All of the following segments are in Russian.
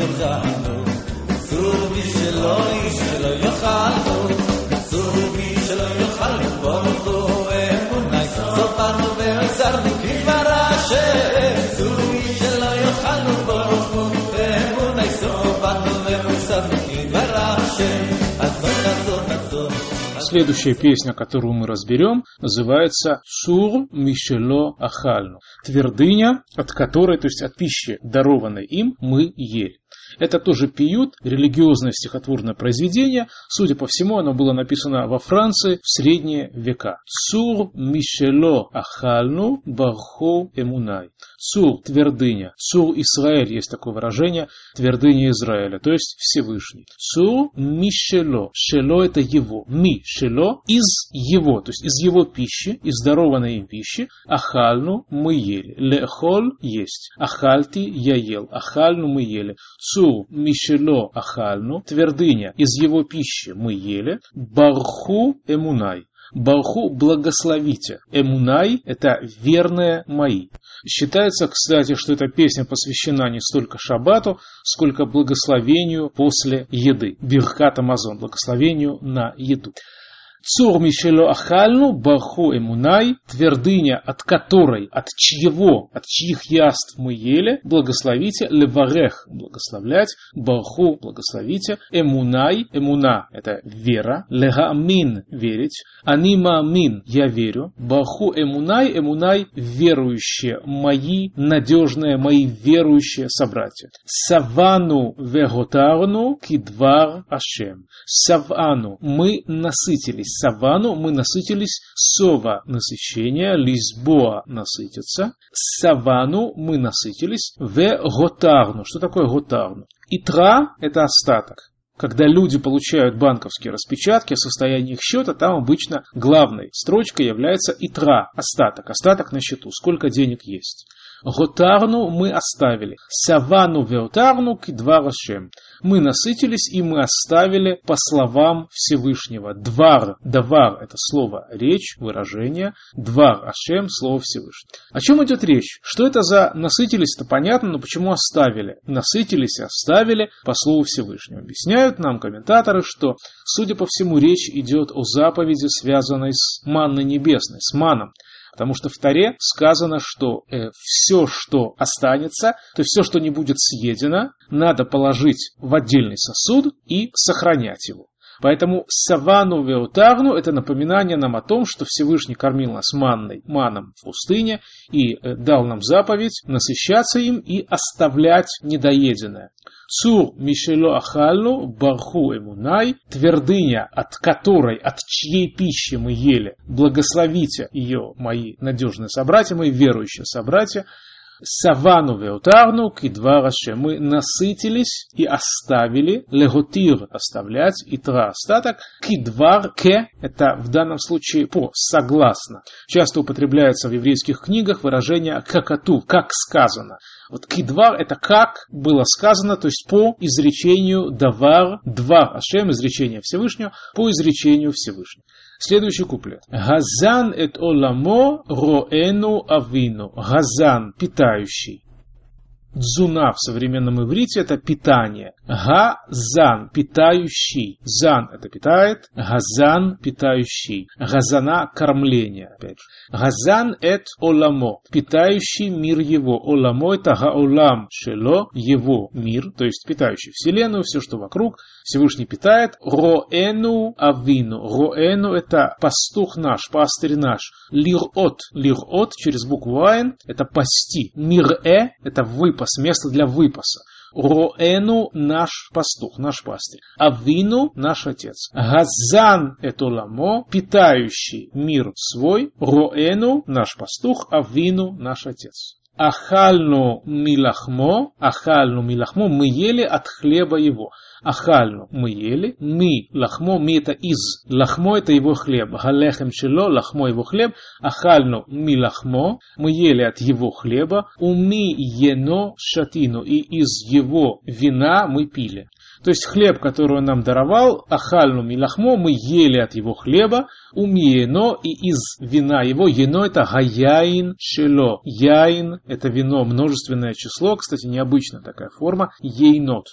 יוחלנו צור משלו איש שלא יוחלנו צור משלו יוחלנו בורחו אמוני סופנו ועזרנו כבר השם צור משלו יוחלנו בורחו אמוני סופנו ועזרנו כבר השם Следующая песня, которую мы разберем, называется «Цур Мишело Ахальну» – «Твердыня, от которой, то есть от пищи, дарованной им, мы ели». Это тоже пиют, религиозное стихотворное произведение. Судя по всему, оно было написано во Франции в средние века. «Цур Мишело Ахальну барху эмунай». «Цур» – твердыня. «Цур Исраэль» есть такое выражение. «Твердыня Израиля», то есть Всевышний. «Цур Мишело». «Шело» – это его. «Ми» – «шело» – из его, то есть из его пищи, из здорованной им пищи. «Ахальну» – мы ели. «Лехоль» – есть. «Ахальти» – я ел. «Ахальну» – мы ели. Цур Мишело Ахальну, твердыня, из его пищи мы ели, барху эмунай. Барху благословите. Эмунай – это верные мои. Считается, кстати, что эта песня посвящена не столько шаббату, сколько благословению после еды. Биркат Амазон – благословению на еду. Цур Мишело Ахальну барху эмунай, твердыня, от которой, от чьих яств мы ели, благословите, леварех, благословлять, барху, благословите, эмунай, эмуна, это вера, легаамин, верить, анимаамин, я верю, барху эмунай, эмунай, верующие, мои надежные, мои верующие собратья. Савану веготарну кидвар ашем. Савану, мы насытились. Савану мы насытились, сова насыщение, лисбоа насытится, савану мы насытились, ве готарну. Что такое готарну? Итра – это остаток. Когда люди получают банковские распечатки о состоянии их счета, там обычно главной строчкой является итра – остаток. Остаток на счету, сколько денег есть. Готарну мы оставили. Савану веотарну кидвар ашем. Мы насытились и мы оставили по словам Всевышнего. Двар, давар – это слово речь, выражение. Двар ашем – слово Всевышнего. О чем идет речь? Что это за насытились, это понятно, но почему оставили? Насытились и оставили по слову Всевышнего. Объясняют нам комментаторы, что, судя по всему, речь идет о заповеди, связанной с манной небесной, с маном. Потому что в Торе сказано, что все, что останется, то есть все, что не будет съедено, надо положить в отдельный сосуд и сохранять его. Поэтому савану веутарну – это напоминание нам о том, что Всевышний кормил нас маном в пустыне и дал нам заповедь насыщаться им и оставлять недоеденное. Цур Мишело Ахальну барху эмунай, твердыня, от которой, от чьей пищи мы ели, благословите ее, мои надежные собратья, мои верующие собратья. Савану веутарну кидвар ашем. Мы насытились и оставили леготир, оставлять, итра, остаток. Кидвар ке – это в данном случае по, согласно. Часто употребляется в еврейских книгах выражение какату, как сказано. Вот кидвар – это как было сказано, то есть по изречению давар, двар ашем, изречение Всевышнего, по изречению Всевышнего. Следующий куплет. Газан эт оламо роэну авину. Газан – питающий. Дзуна в современном иврите – это питание. Газан – питающий. Зан – это питает. Газан – питающий. Газана – кормление. Опять же. Газан эт оламо. Питающий мир его. Оламо – это гаолам шело. Его мир, то есть питающий вселенную, все, что вокруг. Всевышний питает. Роэну авину. Роэну – это пастух наш, пастырь наш. Лирот. Лирот через букву айн – это пасти. Мирэ – это выпас. Место для выпаса. Роэну – наш пастух, наш пастырь. Авину – наш отец. Газан – это ламо, питающий мир свой. Роэну – наш пастух, авину – наш отец. Ахальну милахмо, мы ели от хлеба его. Ахальну мы ели, ми лахмо, ми это из, лахмо это его хлеб, галехем шело, лахмо его хлеб, ахальну ми лахмо, мы ели от его хлеба, уми ено шатину, и из его вина мы пили. То есть хлеб, который он нам даровал, ахальну милахмо, мы ели от его хлеба, умиено, и из вина его, ено это гаяин шело, яин это вино, множественное число, кстати, необычная такая форма, ейнот.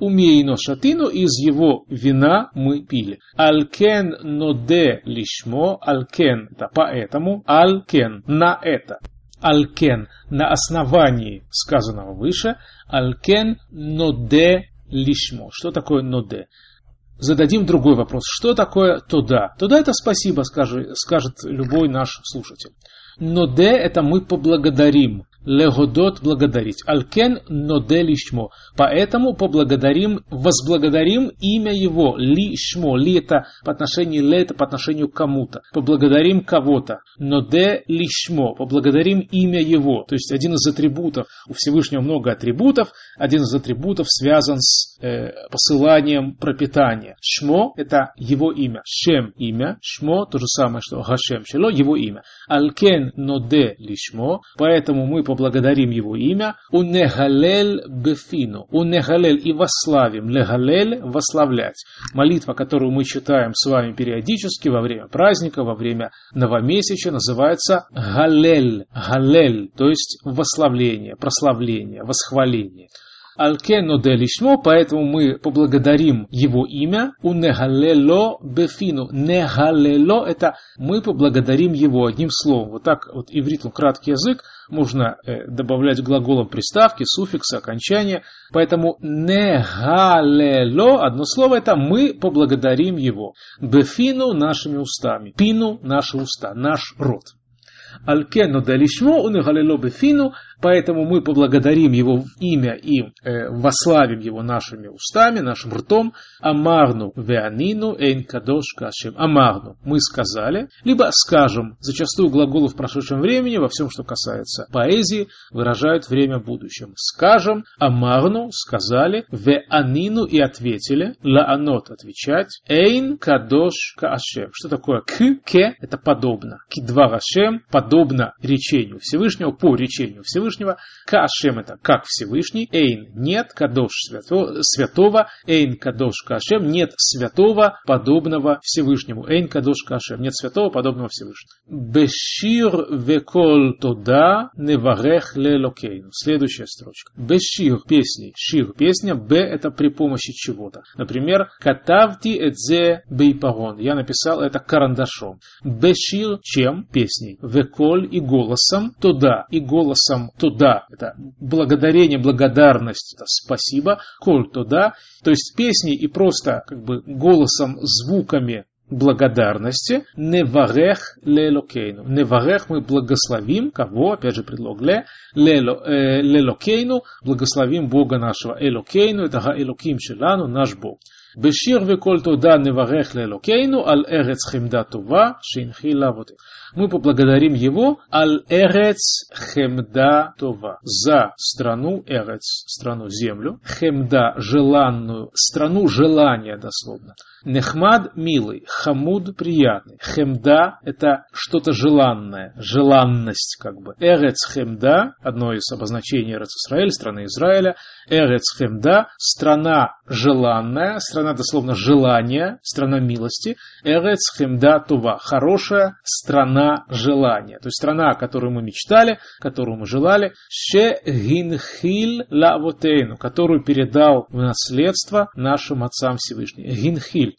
Умиено шатину, из его вина мы пили. Алькен ноде лишмо, алькен это поэтому, алькен на это. Алькен на основании сказанного выше, алькен ноде лишмо. Что такое ноде? Зададим другой вопрос. Что такое тода? Тода это спасибо, скажет любой наш слушатель. Ноде это мы поблагодарим. Легодот благодарить. Алькен ноде лишмо. Поэтому поблагодарим, возблагодарим имя его. Лишмо. Ли это по отношению к кому-то. Поблагодарим кого-то. Ноде лишмо. Поблагодарим имя его. То есть один из атрибутов. У Всевышнего много атрибутов. Один из атрибутов связан с посыланием пропитания. Шмо это его имя. Шем имя. Шмо то же самое, что Гашем Шело его имя. Алькен ноде лишмо. Поэтому мы поблагодарим его имя, унегалель бефину, унегалель и восславим, легалель восславлять. Молитва, которую мы читаем с вами периодически во время праздника, во время новомесяча, называется галель, галель, то есть восславление, прославление, восхваление. Алькену де лишмо, поэтому мы поблагодарим его имя, унегалело бефину. Негалело это мы поблагодарим его одним словом. Вот так вот иврит, краткий язык, можно добавлять глаголом приставки, суффиксы, окончания. Поэтому негалело, одно слово это мы поблагодарим его. Бефину нашими устами, пину наши уста, наш род. Алькену де лишмо, унегалело бефину. Поэтому мы поблагодарим его имя и восславим его нашими устами, нашим ртом. Амарну веанину эйн кадош кашем. Амарну. Мы сказали, либо скажем. Зачастую глаголы в прошедшем времени во всем, что касается поэзии, выражают время в будущем. Скажем. Амарну. Сказали. Веанину и ответили. Лаанот. Отвечать. Эйн кадош кашем. Что такое к? Ке. Это подобно. Кидвар ашем. Подобно речению Всевышнего. По речению Всевышнего. Кашем это как Всевышний, эйн нет, кадош святого, эйн кадош кашем, нет святого, подобного Всевышнему, эйн кадош кашем, нет святого, подобного Всевышнему. Бешир векол тода неварех лелокейну. Следующая строчка. Бешир песни, шир песня, б это при помощи чего-то. Например, катавти эдзе бейпарон. Я написал это карандашом. Бешир чем? Песней. Веколь и голосом, тода и голосом туда, это благодарение, благодарность, это спасибо, коль туда, то есть песни и просто как бы голосом, звуками благодарности, неварех лелокейну, неварех мы благословим, кого, опять же предлог лелокейну, благословим Бога нашего, элокейну, это гаэлоким шелану, наш Бог. Бешир веколь туда неварех лелокейну, аль эрец хемда това, шинхи лавоты. Мы поблагодарим его аль эрец хемда това, за страну эрец, страну землю, хемда желанную, страну желания дословно. Нехмад милый, хамуд приятный, хемда это что-то желанное, желанность как бы. Эрец хемда, одно из обозначений эрец Исраэль, страны Израиля, эрец хемда, страна желанная, страна дословно желания, страна милости, эрец хемда това, хорошая страна желания, то есть страна, о которой мы мечтали, которую мы желали, ше гинхил лавотейну, которую передал в наследство нашим отцам Всевышний, гинхил.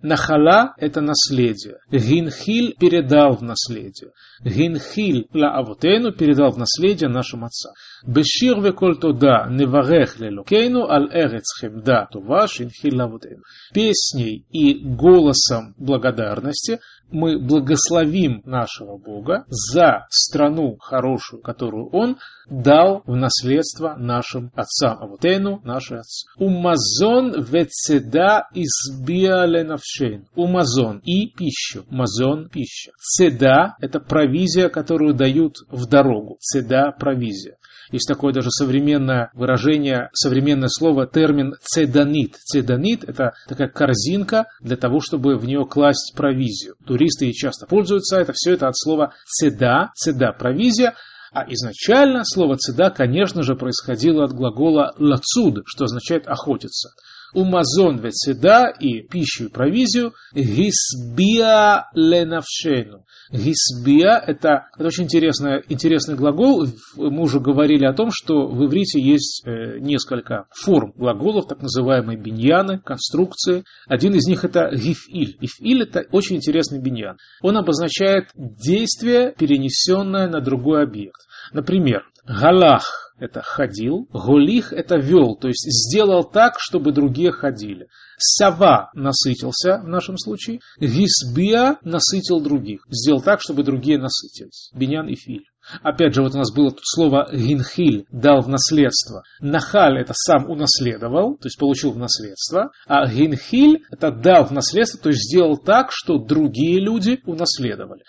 Нахала – это наследие. Гинхил передал в наследие. Гинхил лаавотейну передал в наследие нашим отцам. Бешир веколь тода неварех лелокейну аль эрец хемда това шинхил лаавотейну. Песней и голосом благодарности мы благословим нашего Бога за страну хорошую, которую Он дал в наследство нашим отцам. А вот эну наши отцы. Умазон вецеда избиаленавшейн. Умазон и пищу. Мазон пища. Цеда это провизия, которую дают в дорогу. Цеда провизия. Есть такое даже современное выражение, современное слово, термин цеданит. Цеданит это такая корзинка для того, чтобы в нее класть провизию. Туристы ей часто пользуются, это все это от слова цеда, цеда провизия. А изначально слово цеда, конечно же, происходило от глагола лацуд, что означает охотиться. умазон веседа, и пищу и провизию, гисбия ленавшену. Гисбия – это очень интересный глагол. Мы уже говорили о том, что в иврите есть несколько форм глаголов, так называемые биньяны, конструкции. Один из них – это гифиль. Гифиль – это очень интересный биньян. Он обозначает действие, перенесенное на другой объект. Например, галах. Это ходил, голих это вел, то есть сделал так, чтобы другие ходили. Сава насытился в нашем случае, гисбия насытил других, сделал так, чтобы другие насытились. Биньян и филь. Опять же, вот у нас было тут слово гинхиль, дал в наследство. Нахаль это сам унаследовал, то есть получил в наследство, а гинхиль это дал в наследство, то есть сделал так, что другие люди унаследовали.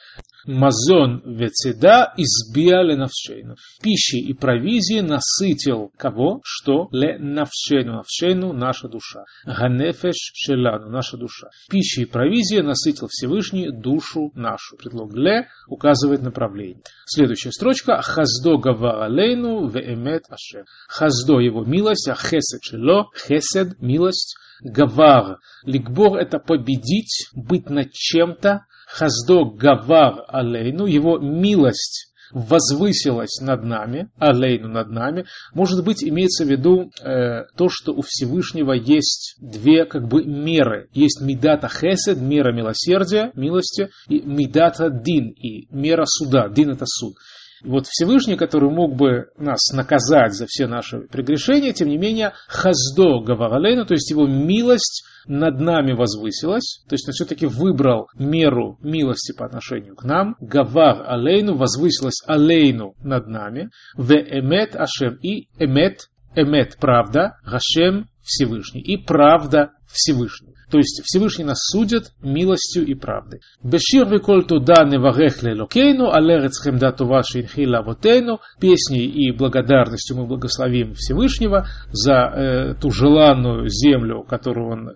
Мазон вецеда избия ленавшейну. Пищей и провизией насытил кого? Что? Ленавшейну. Навшейну – наша душа. Ганефеш шелану – наша душа. Пищей и провизией насытил Всевышний душу нашу. Предлог ле указывает направление. Следующая строчка. Хаздо гава алейну веэмет ашем. Хаздо – его милость, а хесед шело – хесед – милость. Гавар. Ликбор – это победить, быть над чем-то. Хаздо гавар алейну, его милость возвысилась над нами, алейну над нами. Может быть, имеется в виду то, что у Всевышнего есть две как бы меры. Есть мидата хесед, мера милосердия, милости, и мидата дин, и мера суда. Дин – это суд. Вот Всевышний, который мог бы нас наказать за все наши прегрешения, тем не менее, хаздо гавар алейну, то есть его милость над нами возвысилась, то есть он все-таки выбрал меру милости по отношению к нам, гавар алейну, возвысилась алейну над нами, ве эмет ашем, и эмет, эмет правда, ашем Всевышний, и правда Всевышний. То есть Всевышний нас судит милостью и правдой. Бешир виколь туда неварех лелокейну, алерец хемда това шейнхила вотейну. Песней и благодарностью мы благословим Всевышнего за ту желанную землю, которую он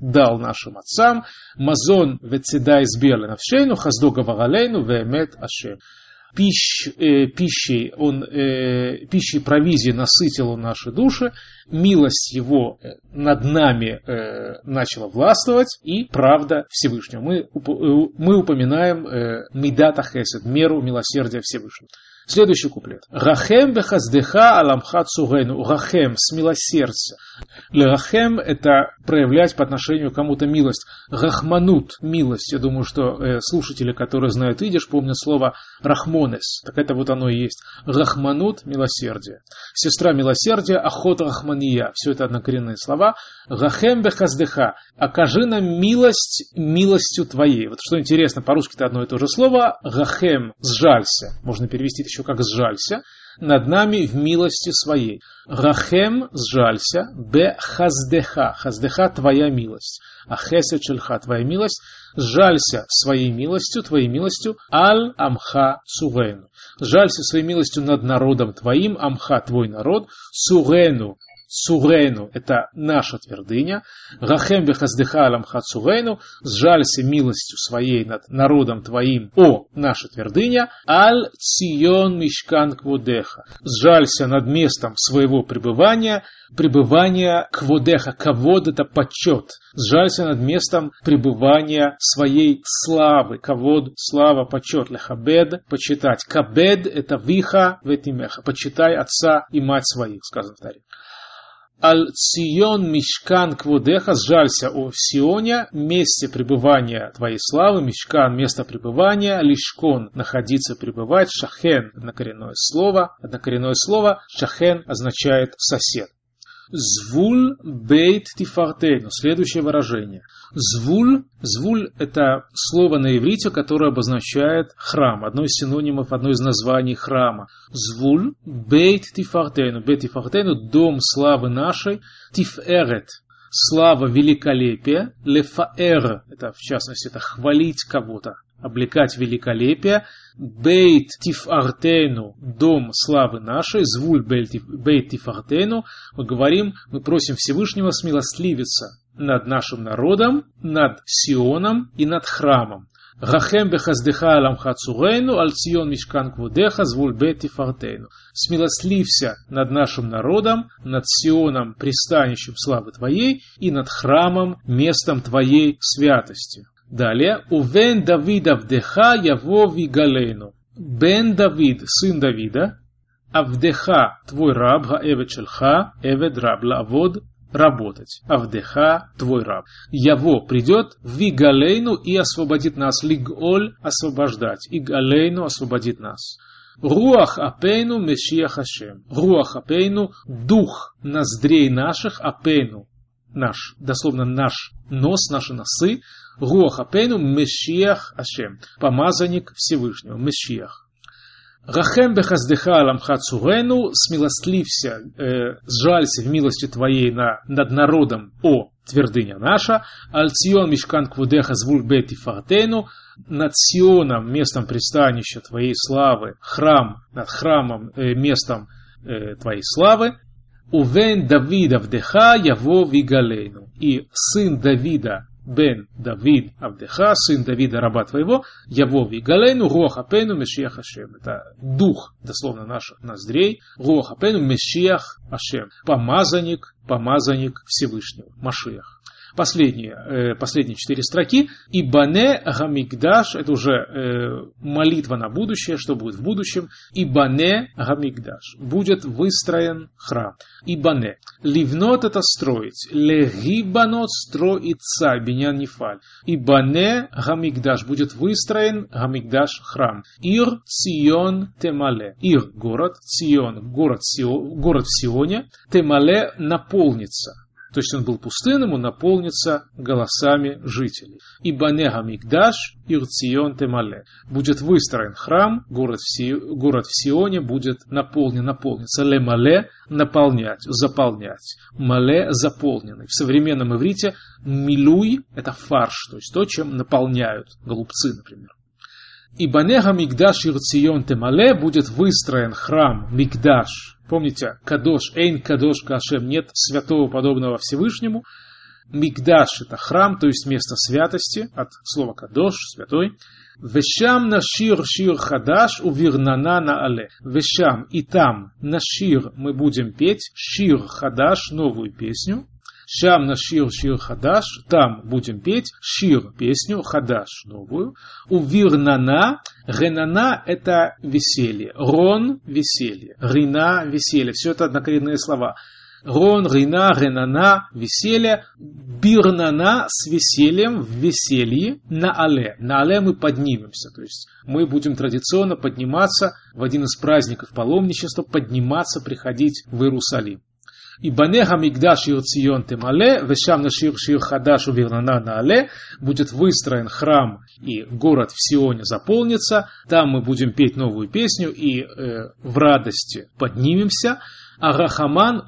дал нашим отцам. Мазон вецеда избиал навшейну, хаздо гавар алейну веэмет ашем. Пищей провизии насытил он наши души, милость его над нами начала властвовать, и правда Всевышнего. Мы упоминаем мидата хесед, меру милосердия Всевышнего. Следующий куплет. Рахем бехаздеха аламха цугейну. Рахем – смилосердие. Рахем – это проявлять по отношению к кому-то милость. Рахманут – милость. Я думаю, что слушатели, которые знают идиш, помнят слово рахмонес. Так это вот оно и есть. Рахманут – милосердие. Сестра милосердия – ахот рахмания. Все это однокоренные слова. Рахем бехаздеха. Окажи нам милость милостью твоей. Вот что интересно, по-русски-то одно и то же слово. Рахем – сжалься. Можно перевести еще как «сжалься», над нами в милости своей. Рахем сжалься, бе хаздеха, хаздеха твоя милость, а хесед шельха твоя милость, сжалься своей милостью, твоей милостью, аль амха цурену. Сжалься своей милостью над народом твоим, амха твой народ, цурену. Цурейну – это наша твердыня. Рахем бехаздеха аламха цурейну. Сжалься милостью своей над народом твоим, о, наша твердыня. Аль цион мишкан кводеха. Сжалься над местом своего пребывания. Пребывание кводеха. Кавод – это почет. Сжалься над местом пребывания своей славы. Кавод – слава, почет. Лехабед – почитать. Кабед – это виха ветимеха. Почитай отца и мать своих, сказано в Таре. Аль Цион Мишкан Кводеха, сжалься о Сионе, месте пребывания твоей славы, Мишкан, место пребывания, Лишкон, находиться, пребывать, Шахен, однокоренное слово, Шахен означает сосед. Звуль бейт тифартейну. Следующее выражение. Звуль. Звуль – это слово на иврите, которое обозначает храм. Одно из синонимов, одно из названий храма. Звуль бейт тифартейну. Бейт тифартейну – дом славы нашей. Тифэрет – слава великолепия. Лефаэр – это, в частности, это хвалить кого-то, облекать великолепие. Бейт тифартейну, дом славы нашей, звуль бейт тифартейну, мы просим Всевышнего смилостивиться над нашим народом, над Сионом и над храмом. Рахем бехаздеха аламха цурейну, альцион мишкан квудеха звуль бе тифартейну. Смилостливься над нашим народом, над Сионом, пристанищем славы Твоей, и над храмом, местом Твоей святости. Далее. Увен Давида вдеха яво вигалейну. Бен Давид, сын Давида, авдеха, твой раб, гаэвет шельха, эвед раб лавод, работать. Авдеха, твой раб. Яво придет, вигалейну и освободит нас. Лиголь, освобождать. Игалейну освободит нас. Руах апейну мешиях Ашем. Руах апейну, дух ноздрей наших, апейну, наш, дословно наш нос, наши носы. Руах апейну мешиях Ашем. Помазанник Всевышнего, мешиях. Рахем бехаздеха аламха цурену, смилостливься, сжалься в милости Твоей над народом, о твердыня наша, альцион мишкан квудеха звуль бет и фартену, над Сионом, местом пристанища Твоей славы, храм, над храмом, местом Твоей славы, увен Давида вдеха яво вигалейну, и сын Давида, Бен Давид Авдеха, сын Давида, раба твоего, Явови Галейну, Руахапену, Мешиях Ашем. Это дух, дословно, наших ноздрей, Руахапену, Мешиях Ашем. Помазанник, помазанник Всевышнего, Машиах. Последние четыре строки. Ибане Гамикдаш, это уже молитва на будущее, что будет в будущем. Ибане Гамикдаш, будет выстроен храм. Ибане. Ливнот это строить. Легибанот строится. Биньян нефаль. Ибане Гамикдаш, будет выстроен Гамикдаш храм. Ир Сион Темале. Ир город, Сион город в Сионе. Темале наполнится. То есть он был пустынным, он наполнится голосами жителей. Ибане Гамикдаш ирцион темале. Будет выстроен храм, город в Сионе будет наполнен, наполнится. Лемале наполнять, заполнять. Мале заполненный. В современном иврите милуй это фарш, то есть то, чем наполняют голубцы, например. Ибане Гамикдаш ирцион темале, будет выстроен храм Микдаш. Помните, Кадош, Эйн Кадош Кашем, нет святого подобного Всевышнему. Микдаш – это храм, то есть место святости, от слова Кадош, святой. Вешам нашир шир хадаш увирнана на але. Вешам и там нашир мы будем петь, шир хадаш, новую песню. Шам нашир шир хадаш, там будем петь шир песню, хадаш новую. Увирнана, ренана это веселье, рон веселье, рина веселье, все это однокоренные слова. Рон, рина, ренана, веселье, бирнана с весельем в веселье на але мы поднимемся, то есть мы будем традиционно подниматься в один из праздников паломничества, подниматься, приходить в Иерусалим. Ибане Гамикдаш ирцион темале, вешам нашир шир хадаш увирнана на але, будет выстроен храм и город в Сионе заполнится, там мы будем петь новую песню и в радости поднимемся. Арахаман,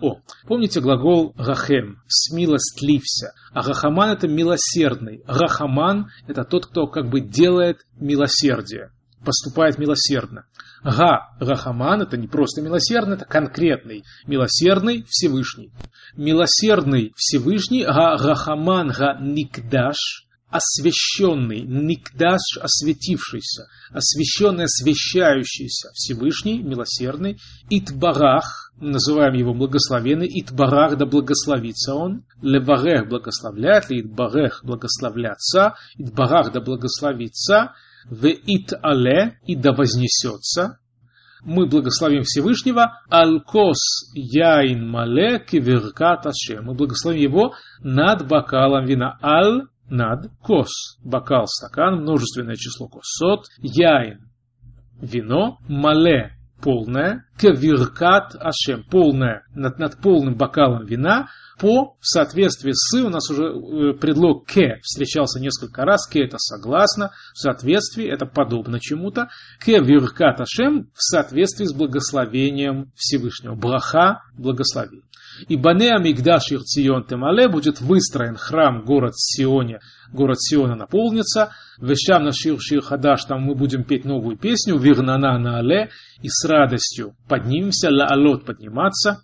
помните глагол рахем, смилостлився. Арахаман это милосердный, рахаман это тот, кто как бы делает милосердие, поступает милосердно. Га, Рахаман, это не просто милосердный, это конкретный, милосердный Всевышний. Милосердный Всевышний, га Рахаман, га Никдаш, освященный, Никдаш, осветившийся, освященный, освящающийся Всевышний, милосердный, Итбарах, называем его благословенный, Итбарах, да благословится он, Леварех благословляет, Итбарех благословляться, Итбарах, да благословится, «Веит але» и «да вознесется». Мы благословим Всевышнего «Алкос яин мале кеверкат Ашем». Мы благословим его над бокалом вина. «Ал» – над, «кос» – бокал, стакан, множественное число «косот», «яин» – вино, «мале» – полное, «кеверкат Ашем» – полное, над полным бокалом вина – по, в соответствии с, у нас уже предлог «ке» встречался несколько раз, «ке» это согласно, в соответствии это подобно чему-то, «ке виркат Ашем» в соответствии с благословением Всевышнего, «браха» благослови. И «бане амигдаш ирцион темале» будет выстроен храм, город Сионе, город Сиона наполнится, «вешам нашир шир хадаш», там мы будем петь новую песню, «вирнана на але» и с радостью поднимемся, «лаалот» подниматься.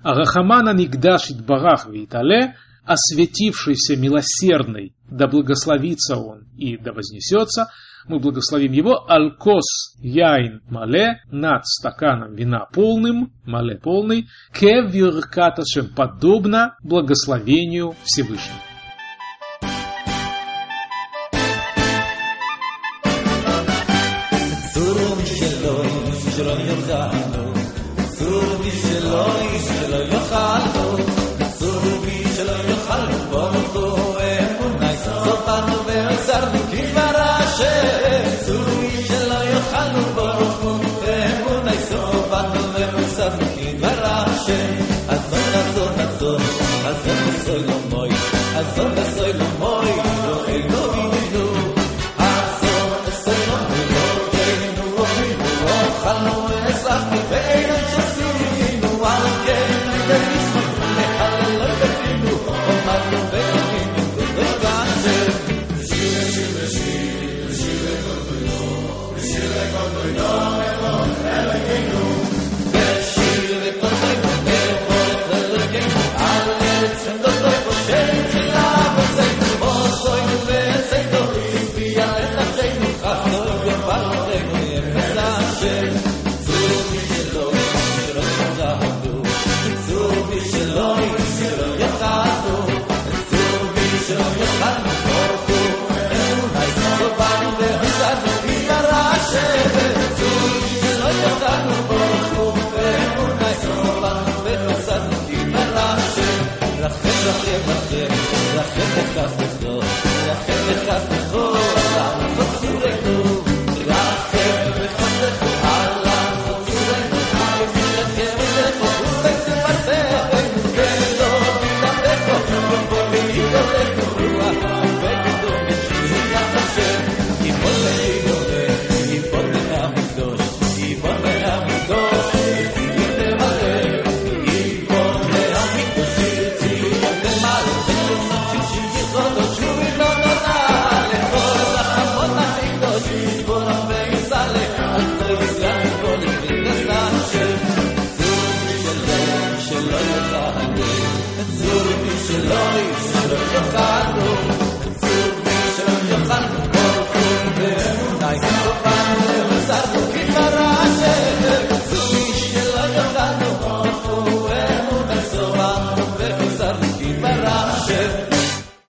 Арахамана Никдаш Итбарах Витале, осветившийся милосердный, да благословится он и да вознесется, мы благословим его, аль-кос яйн мале, над стаканом вина полным, мале полный, ке биркат Ашем, подобно благословению Всевышнего. Por